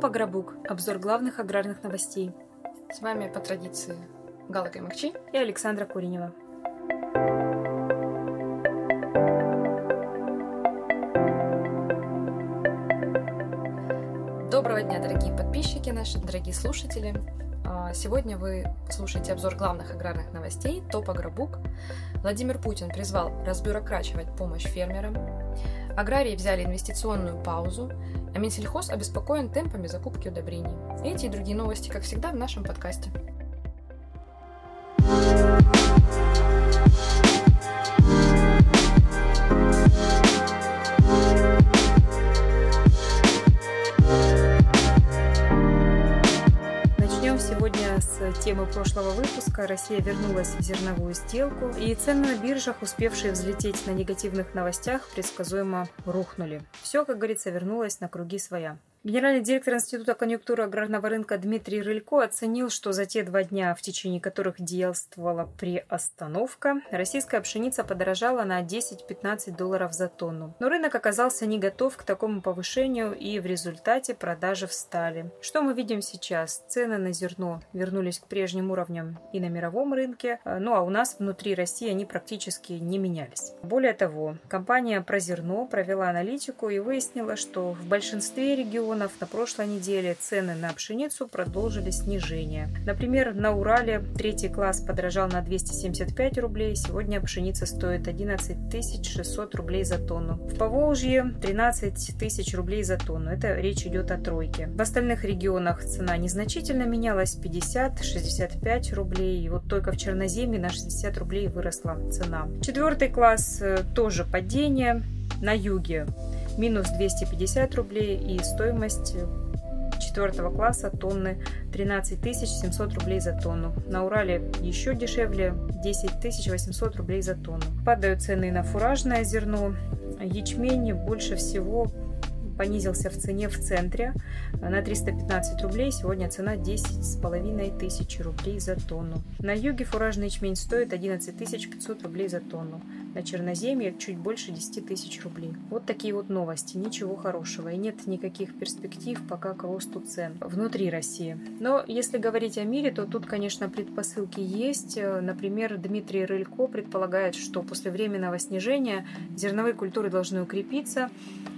Топ Агробук. Обзор главных аграрных новостей. С вами по традиции Галла Кремакчи и Александра Куренева. Доброго дня, дорогие подписчики наши, дорогие слушатели. Сегодня вы слушаете обзор главных аграрных новостей Топ Агробук. Владимир Путин призвал разбюрокрачивать помощь фермерам. Аграрии взяли инвестиционную паузу. А Минсельхоз обеспокоен темпами закупки удобрений. Эти и другие новости, как всегда, в нашем подкасте. Темы прошлого выпуска: Россия вернулась в зерновую сделку, и цены на биржах, успевшие взлететь на негативных новостях, предсказуемо рухнули. Все, как говорится, вернулось на круги своя. Генеральный директор Института конъюнктуры аграрного рынка Дмитрий Рылько оценил, что за те 2 дня, в течение которых действовала приостановка, российская пшеница подорожала на 10-15 долларов за тонну. Но рынок оказался не готов к такому повышению, и в результате продажи встали. Что мы видим сейчас? Цены на зерно вернулись к прежним уровням и на мировом рынке, ну а у нас внутри России они практически не менялись. Более того, компания Прозерно провела аналитику и выяснила, что в большинстве регионов на прошлой неделе цены на пшеницу продолжили снижение. Например, на Урале 3 класс подорожал на 275 рублей, сегодня пшеница стоит 11 600 рублей за тонну. В Поволжье 13 тысяч рублей за тонну, это речь идет о тройке. В остальных регионах цена незначительно менялась, 50-65 рублей, и вот только в Черноземье на 60 рублей выросла цена. 4 класс тоже падение, на юге минус 250 рублей, и стоимость 4 класса тонны 13 700 рублей за тонну. На Урале еще дешевле, 10 800 рублей за тонну. Падают цены на фуражное зерно. Ячмень больше всего понизился в цене в центре на 315 рублей, сегодня цена 10,5 тысяч рублей за тонну. На юге фуражный ячмень стоит 11 500 рублей за тонну, на Черноземье чуть больше 10 тысяч рублей. Вот такие вот новости, ничего хорошего, и нет никаких перспектив пока к росту цен внутри России. Но если говорить о мире, то тут, конечно, предпосылки есть. Например, Дмитрий Рылько предполагает, что после временного снижения зерновые культуры должны укрепиться.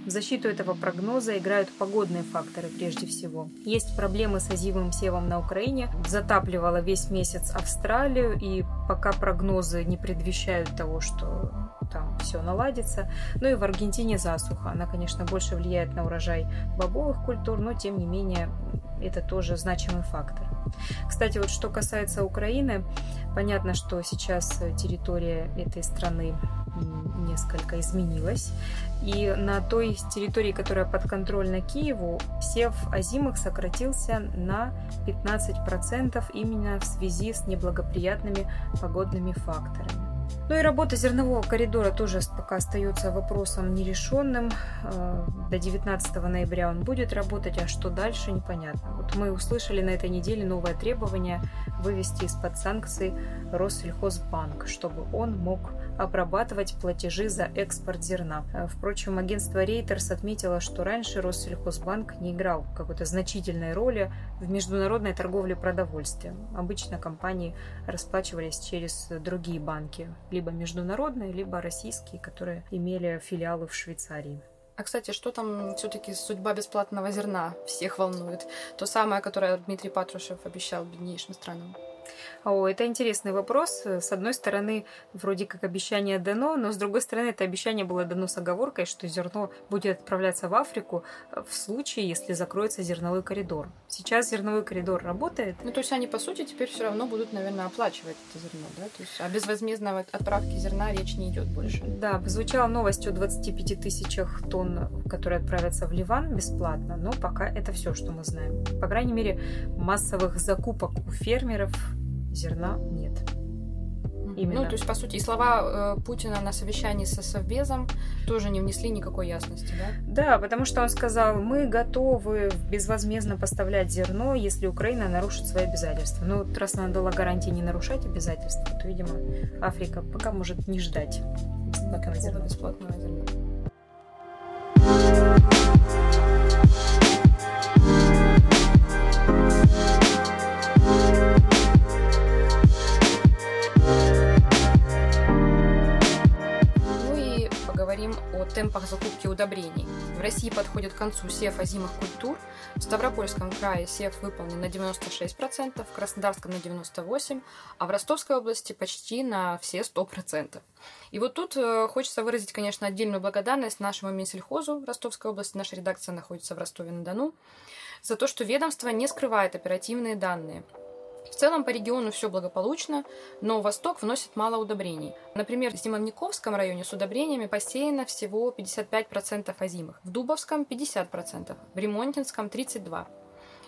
В защиту этого прогноза играют погодные факторы прежде всего. Есть проблемы с озимым севом на Украине. Затапливала весь месяц Австралию, и пока прогнозы не предвещают того, что там все наладится. Ну и в Аргентине засуха. Она, конечно, больше влияет на урожай бобовых культур, но тем не менее это тоже значимый фактор. Кстати, вот что касается Украины, понятно, что сейчас территория этой страны несколько изменилась. И на той территории, которая подконтрольна Киеву, сев озимых сократился на 15% именно в связи с неблагоприятными погодными факторами. Ну и работа зернового коридора тоже пока остается вопросом нерешенным. До 19 ноября он будет работать, а что дальше, непонятно. Вот мы услышали на этой неделе новое требование вывести из-под санкций Россельхозбанк, чтобы он мог обрабатывать платежи за экспорт зерна. Впрочем, агентство Рейтерс отметило, что раньше Россельхозбанк не играл какой-то значительной роли в международной торговле продовольствием. Обычно компании расплачивались через другие банки, либо международные, либо российские, которые имели филиалы в Швейцарии. А, кстати, что там все-таки судьба бесплатного зерна всех волнует? То самое, которое Дмитрий Патрушев обещал беднейшим странам. Это интересный вопрос. С одной стороны, вроде как обещание дано, но с другой стороны, это обещание было дано с оговоркой, что зерно будет отправляться в Африку в случае, если закроется зерновой коридор. Сейчас зерновой коридор работает. То есть они, по сути, теперь все равно будут, наверное, оплачивать это зерно, да? То есть о безвозмездной отправке зерна речь не идет больше. Да, звучала новость о 25 тысячах тонн, которые отправятся в Ливан бесплатно, но пока это все, что мы знаем. По крайней мере, массовых закупок у фермеров зерна нет. Именно. То есть, по сути, и слова Путина на совещании со Совбезом тоже не внесли никакой ясности, да? Да, потому что он сказал, мы готовы безвозмездно поставлять зерно, если Украина нарушит свои обязательства. Но раз она дала гарантии не нарушать обязательства, то, видимо, Африка пока может не ждать бесплатного зерна. темпах закупки удобрений. В России подходит к концу сев озимых культур. В Ставропольском крае сев выполнен на 96%, в Краснодарском на 98%, а в Ростовской области почти на все 100%. И вот тут хочется выразить, конечно, отдельную благодарность нашему Минсельхозу Ростовской области, наша редакция находится в Ростове-на-Дону, за то, что ведомство не скрывает оперативные данные. В целом по региону все благополучно, но Восток вносит мало удобрений. Например, в Зимовниковском районе с удобрениями посеяно всего 55% озимых, в Дубовском 50%, в Ремонтинском 32%.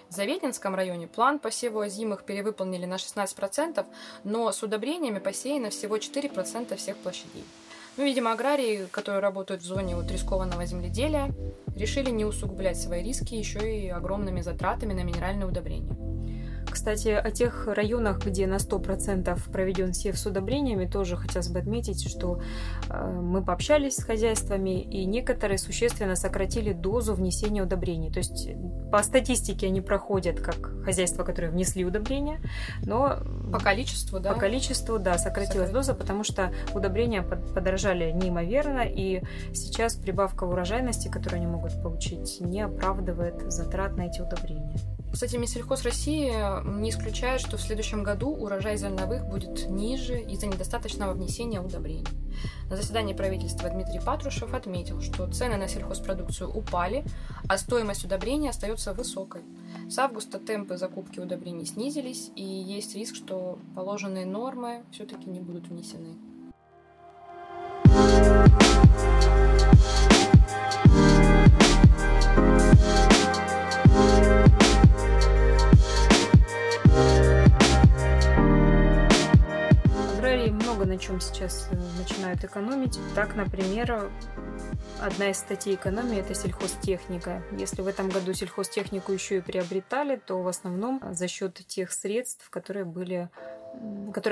В Заветинском районе план посева озимых перевыполнили на 16%, но с удобрениями посеяно всего 4% всех площадей. Ну, видимо, аграрии, которые работают в зоне вот рискованного земледелия, решили не усугублять свои риски еще и огромными затратами на минеральные удобрения. Кстати, о тех районах, где на 100% проведен сев с удобрениями, тоже хотелось бы отметить, что мы пообщались с хозяйствами, и некоторые существенно сократили дозу внесения удобрений. То есть по статистике они проходят как хозяйства, которые внесли удобрения, но по количеству сократилась доза, потому что удобрения подорожали неимоверно, и сейчас прибавка урожайности, которую они могут получить, не оправдывает затрат на эти удобрения. Кстати, Минсельхоз России не исключает, что в следующем году урожай зерновых будет ниже из-за недостаточного внесения удобрений. На заседании правительства Дмитрий Патрушев отметил, что цены на сельхозпродукцию упали, а стоимость удобрений остается высокой. С августа темпы закупки удобрений снизились, и есть риск, что положенные нормы все-таки не будут внесены. На чем сейчас начинают экономить. Так, например, одна из статей экономии – это сельхозтехника. Если в этом году сельхозтехнику еще и приобретали, то в основном за счет тех средств, которые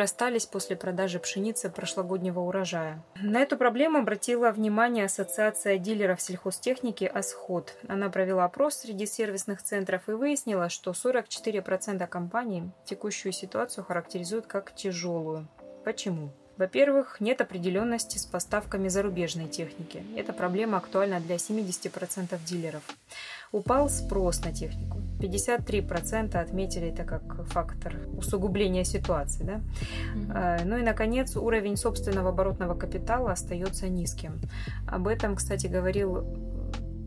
остались после продажи пшеницы прошлогоднего урожая. На эту проблему обратила внимание Ассоциация дилеров сельхозтехники «Асход». Она провела опрос среди сервисных центров и выяснила, что 44% компаний текущую ситуацию характеризуют как тяжелую. Почему? Во-первых, нет определенности с поставками зарубежной техники. Эта проблема актуальна для 70% дилеров. Упал спрос на технику. 53% отметили это как фактор усугубления ситуации. Да? Ну и, наконец, уровень собственного оборотного капитала остается низким. Об этом, кстати, говорил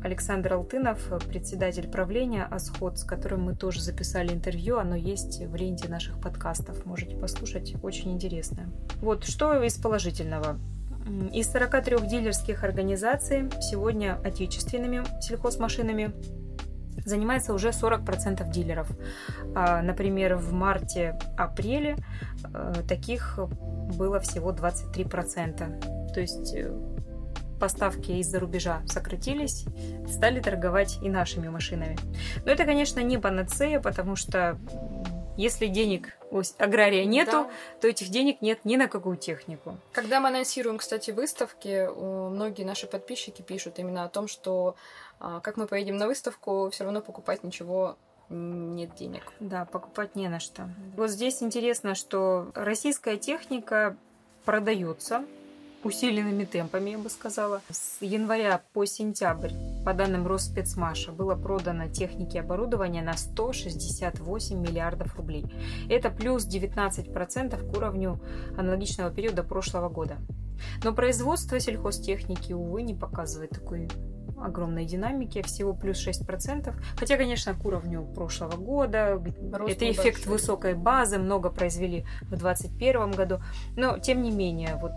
Александр Алтынов, председатель правления «Асход», с которым мы тоже записали интервью, оно есть в ленте наших подкастов, можете послушать, очень интересно. Вот, что из положительного. Из 43 дилерских организаций сегодня отечественными сельхозмашинами занимается уже 40% дилеров. Например, в марте-апреле таких было всего 23%. То есть поставки из-за рубежа сократились, стали торговать и нашими машинами. Но это, конечно, не панацея, потому что если денег у агрария нету, то этих денег нет ни на какую технику. Когда мы анонсируем, кстати, выставки, многие наши подписчики пишут именно о том, что как мы поедем на выставку, все равно покупать ничего нет денег. Да, покупать не на что. Вот здесь интересно, что российская техника продается усиленными темпами, я бы сказала. С января по сентябрь, по данным Росспецмаша, было продано техники и оборудования на 168 миллиардов рублей. Это плюс 19% к уровню аналогичного периода прошлого года. Но производство сельхозтехники, увы, не показывает такой огромной динамики, всего плюс 6%. Хотя, конечно, к уровню прошлого года. Рост это эффект большой. Высокой базы, много произвели в 2021 году. Но, тем не менее, вот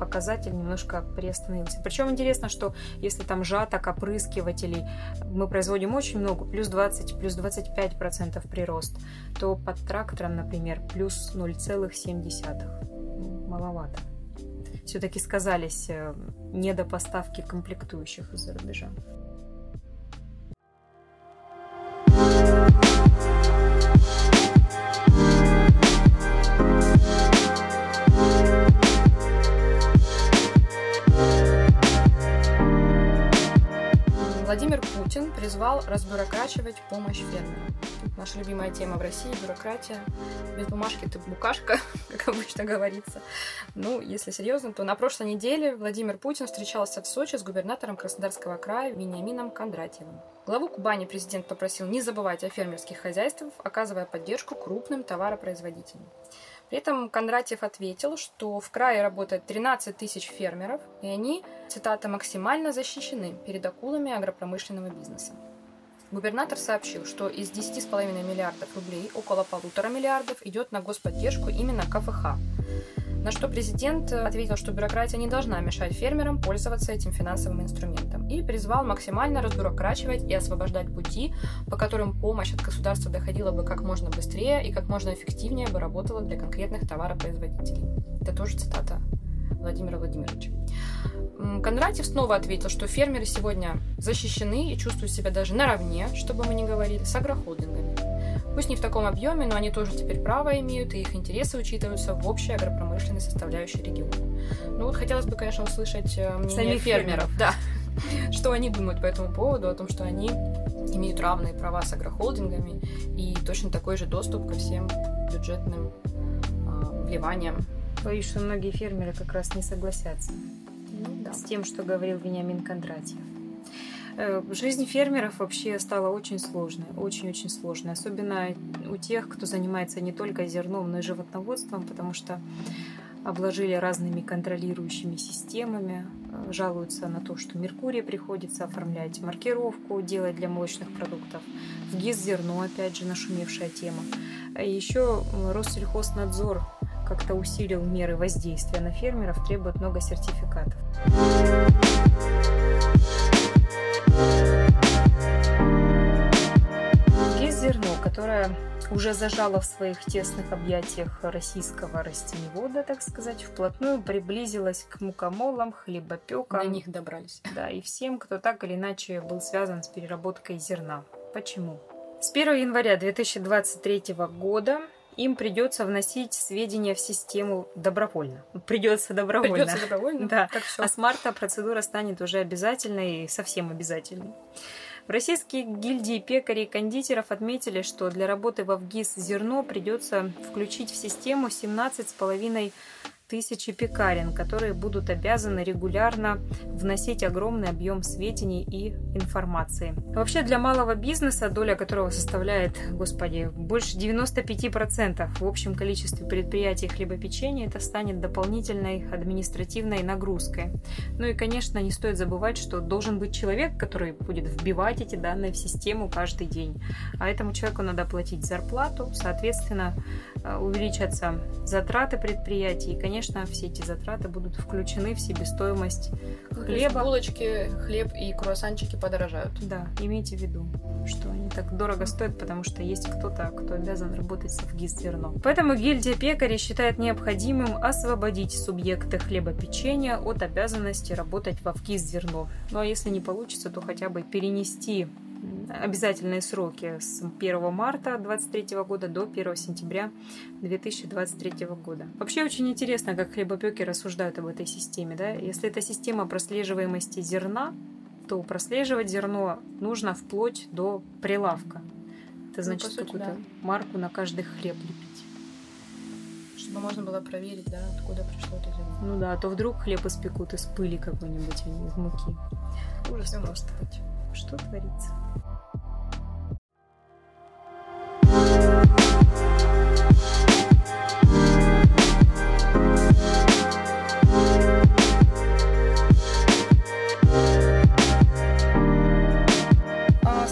показатель немножко приостановился. Причем интересно, что если там жаток, опрыскивателей мы производим очень много, плюс 20, плюс 25% прирост, то под трактором, например, плюс 0,7. Маловато. Все-таки сказались недопоставки комплектующих из-за рубежа. Владимир Путин призвал разбюрокрачивать помощь фермерам. Наша любимая тема в России – бюрократия. Без бумажки ты букашка, как обычно говорится. Ну, если серьезно, то на прошлой неделе Владимир Путин встречался в Сочи с губернатором Краснодарского края Вениамином Кондратьевым. Главу Кубани президент попросил не забывать о фермерских хозяйствах, оказывая поддержку крупным товаропроизводителям. При этом Кондратьев ответил, что в крае работает 13 тысяч фермеров, и они, цитата, «максимально защищены перед акулами агропромышленного бизнеса». Губернатор сообщил, что из 10,5 миллиардов рублей около 1,5 миллиардов идет на господдержку именно КФХ. На что президент ответил, что бюрократия не должна мешать фермерам пользоваться этим финансовым инструментом и призвал максимально разбюрокративать и освобождать пути, по которым помощь от государства доходила бы как можно быстрее и как можно эффективнее бы работала для конкретных товаропроизводителей. Это тоже цитата Владимира Владимировича. Кондратьев снова ответил, что фермеры сегодня защищены и чувствуют себя даже наравне, что бы мы ни говорили, с агрохолдингами. Пусть не в таком объеме, но они тоже теперь право имеют, и их интересы учитываются в общей агропромышленной составляющей региона. Ну вот хотелось бы, конечно, услышать мнение фермеров. Да. Что они думают по этому поводу, о том, что они имеют равные права с агрохолдингами и точно такой же доступ ко всем бюджетным вливаниям. Боюсь, что многие фермеры как раз не согласятся с тем, что говорил Вениамин Кондратьев. Жизнь фермеров вообще стала очень сложной, очень-очень сложной, особенно у тех, кто занимается не только зерном, но и животноводством, потому что обложили разными контролирующими системами, жалуются на то, что Меркурий приходится оформлять, маркировку делать для молочных продуктов, в ГИС-зерно, опять же, нашумевшая тема. Еще Россельхознадзор как-то усилил меры воздействия на фермеров, требует много сертификатов. ГИС-зерно, которое уже зажало в своих тесных объятиях российского растениевода, так сказать, вплотную приблизилось к мукомолам, хлебопекам. До них добрались. Да, и всем, кто так или иначе был связан с переработкой зерна. Почему? С 1 января 2023 года им придется вносить сведения в систему добровольно. Придется добровольно. Да. А с марта процедура станет уже обязательной, совсем обязательной. В российские гильдии пекарей и кондитеров отметили, что для работы в Авгиз зерно придется включить в систему 17,5 тысячи пекарен, которые будут обязаны регулярно вносить огромный объем сведений и информации. Вообще для малого бизнеса, доля которого составляет, больше 95% в общем количестве предприятий хлебопечения, это станет дополнительной административной нагрузкой. Ну и, конечно, не стоит забывать, что должен быть человек, который будет вбивать эти данные в систему каждый день. А этому человеку надо платить зарплату, соответственно, увеличатся затраты предприятий, и, конечно, все эти затраты будут включены в себестоимость хлеба. Булочки, хлеб и круассанчики подорожают. Да, имейте в виду, что они так дорого стоят, потому что есть кто-то, кто обязан работать с ГИС-зерно. Поэтому гильдия пекарей считает необходимым освободить субъекты хлебопечения от обязанности работать в ГИС-зерно. Ну а если не получится, то хотя бы перенести обязательные сроки с 1 марта 2023 года до 1 сентября 2023 года. Вообще очень интересно, как хлебопеки рассуждают об этой системе. Да? Если это система прослеживаемости зерна, то прослеживать зерно нужно вплоть до прилавка. Это значит какую-то марку на каждый хлеб лепить. Чтобы можно было проверить, да, откуда пришло это зерно. Ну да, а то вдруг хлеб испекут из пыли какой-нибудь, а не из муки. Ужас просто. Что творится?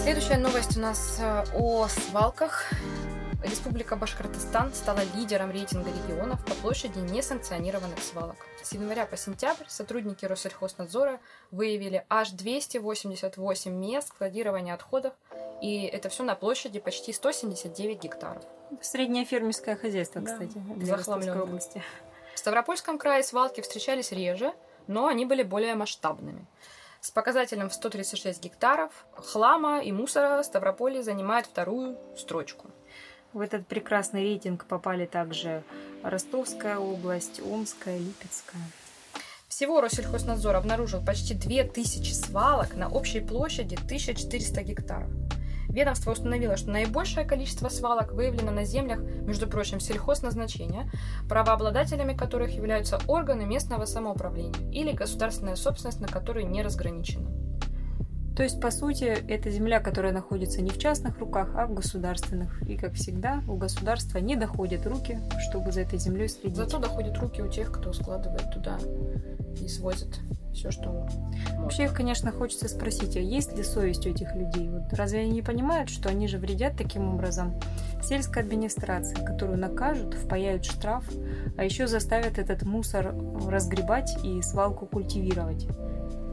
Следующая новость у нас о свалках. Республика Башкортостан стала лидером рейтинга регионов по площади несанкционированных свалок. С января по сентябрь сотрудники Россельхознадзора выявили аж 288 мест складирования отходов, и это все на площади почти 179 гектаров. Среднее фермерское хозяйство, кстати, для Ростовской области. В Ставропольском крае свалки встречались реже, но они были более масштабными. С показателем в 136 гектаров хлама и мусора Ставрополь занимает вторую строчку. В этот прекрасный рейтинг попали также Ростовская область, Омская, Липецкая. Всего Россельхознадзор обнаружил почти 2000 свалок на общей площади 1400 гектаров. Ведомство установило, что наибольшее количество свалок выявлено на землях, между прочим, сельхозназначения, правообладателями которых являются органы местного самоуправления или государственная собственность, на которой не разграничена. То есть, по сути, это земля, которая находится не в частных руках, а в государственных. И, как всегда, у государства не доходят руки, чтобы за этой землей следить. Зато доходят руки у тех, кто складывает туда и свозит все, что можно. Вообще, конечно, хочется спросить, а есть ли совесть у этих людей? Вот разве они не понимают, что они же вредят таким образом сельской администрации, которую накажут, впаяют штраф, а еще заставят этот мусор разгребать и свалку культивировать?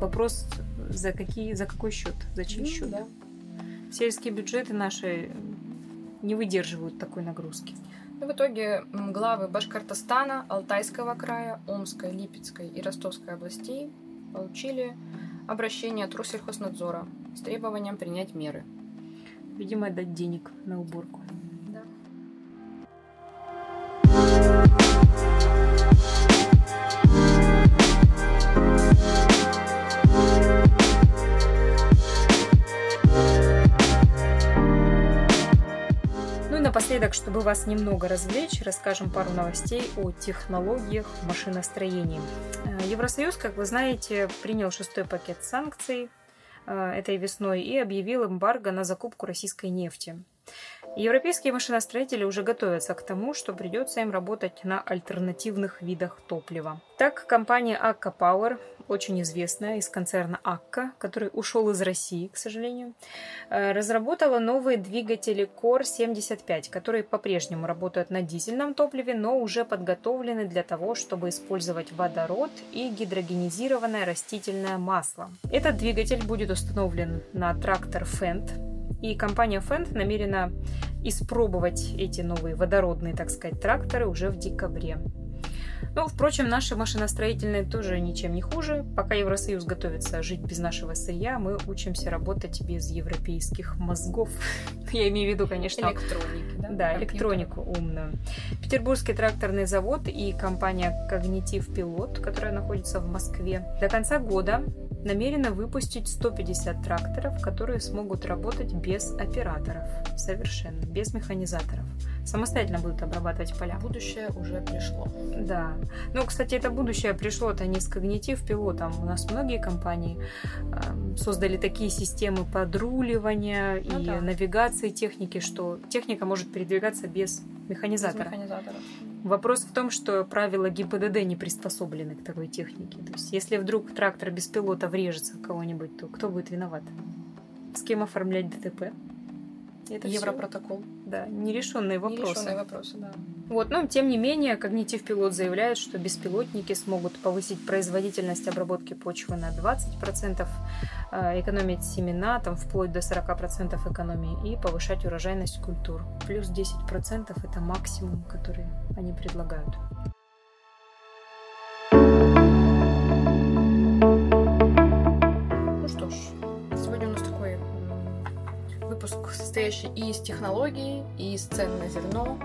Вопрос... За какой счет? За чей счет? Да. Сельские бюджеты наши не выдерживают такой нагрузки. Ну, в итоге главы Башкортостана, Алтайского края, Омской, Липецкой и Ростовской областей получили обращение от Россельхознадзора с требованием принять меры. Видимо, дать денег на уборку. Да. Напоследок, чтобы вас немного развлечь, расскажем пару новостей о технологиях машиностроения. Евросоюз, как вы знаете, принял 6-й пакет санкций этой весной и объявил эмбарго на закупку российской нефти. Европейские машиностроители уже готовятся к тому, что придется им работать на альтернативных видах топлива. Так, компания Акка Пауэр, очень известная из концерна Акка, который ушел из России, к сожалению, разработала новые двигатели Core 75, которые по-прежнему работают на дизельном топливе, но уже подготовлены для того, чтобы использовать водород и гидрогенизированное растительное масло. Этот двигатель будет установлен на трактор Fendt. И компания Fendt намерена испробовать эти новые водородные, так сказать, тракторы уже в декабре. Но, впрочем, наши машиностроительные тоже ничем не хуже. Пока Евросоюз готовится жить без нашего сырья, мы учимся работать без европейских мозгов. Я имею в виду, конечно... Электроники, да? Да, электронику умную. Петербургский тракторный завод и компания Cognitive Pilot, которая находится в Москве, до конца года намерена выпустить 150 тракторов, которые смогут работать без операторов, совершенно, без механизаторов. Самостоятельно будут обрабатывать поля. Будущее уже пришло. Да. Ну, кстати, это будущее пришло-то не с Cognitive Pilot. У нас многие компании создали такие системы подруливания навигации техники, что техника может передвигаться без механизатора. Вопрос в том, что правила ГИБДД не приспособлены к такой технике. То есть, если вдруг трактор без пилота врежется в кого-нибудь, то кто будет виноват? С кем оформлять ДТП? Это Европротокол. Все, да, нерешенные вопросы. Да. Вот, но тем не менее, Cognitive Pilot заявляет, что беспилотники смогут повысить производительность обработки почвы на 20%, экономить семена, вплоть до 40% экономии и повышать урожайность культур. Плюс 10% это максимум, который они предлагают. Ну что ж, сегодня у нас такой выпуск, состоящий и из технологий, и из цен на зерно,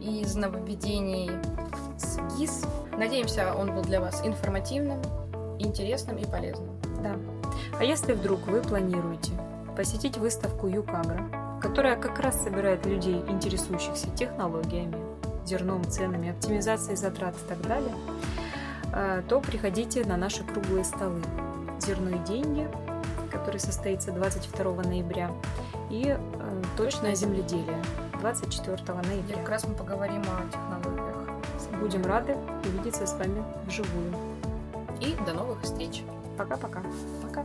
и из нововведений с ГИС. Надеемся, он был для вас информативным, интересным и полезным. Да. А если вдруг вы планируете посетить выставку ЮКАГРА, которая как раз собирает людей, интересующихся технологиями, зерном, ценами, оптимизацией затрат и так далее, то приходите на наши круглые столы «Зерно и деньги», который состоится 22 ноября, и «Точное земледелие» 24 ноября. И как раз мы поговорим о технологиях. Будем рады увидеться с вами вживую. И до новых встреч. Пока-пока. Пока.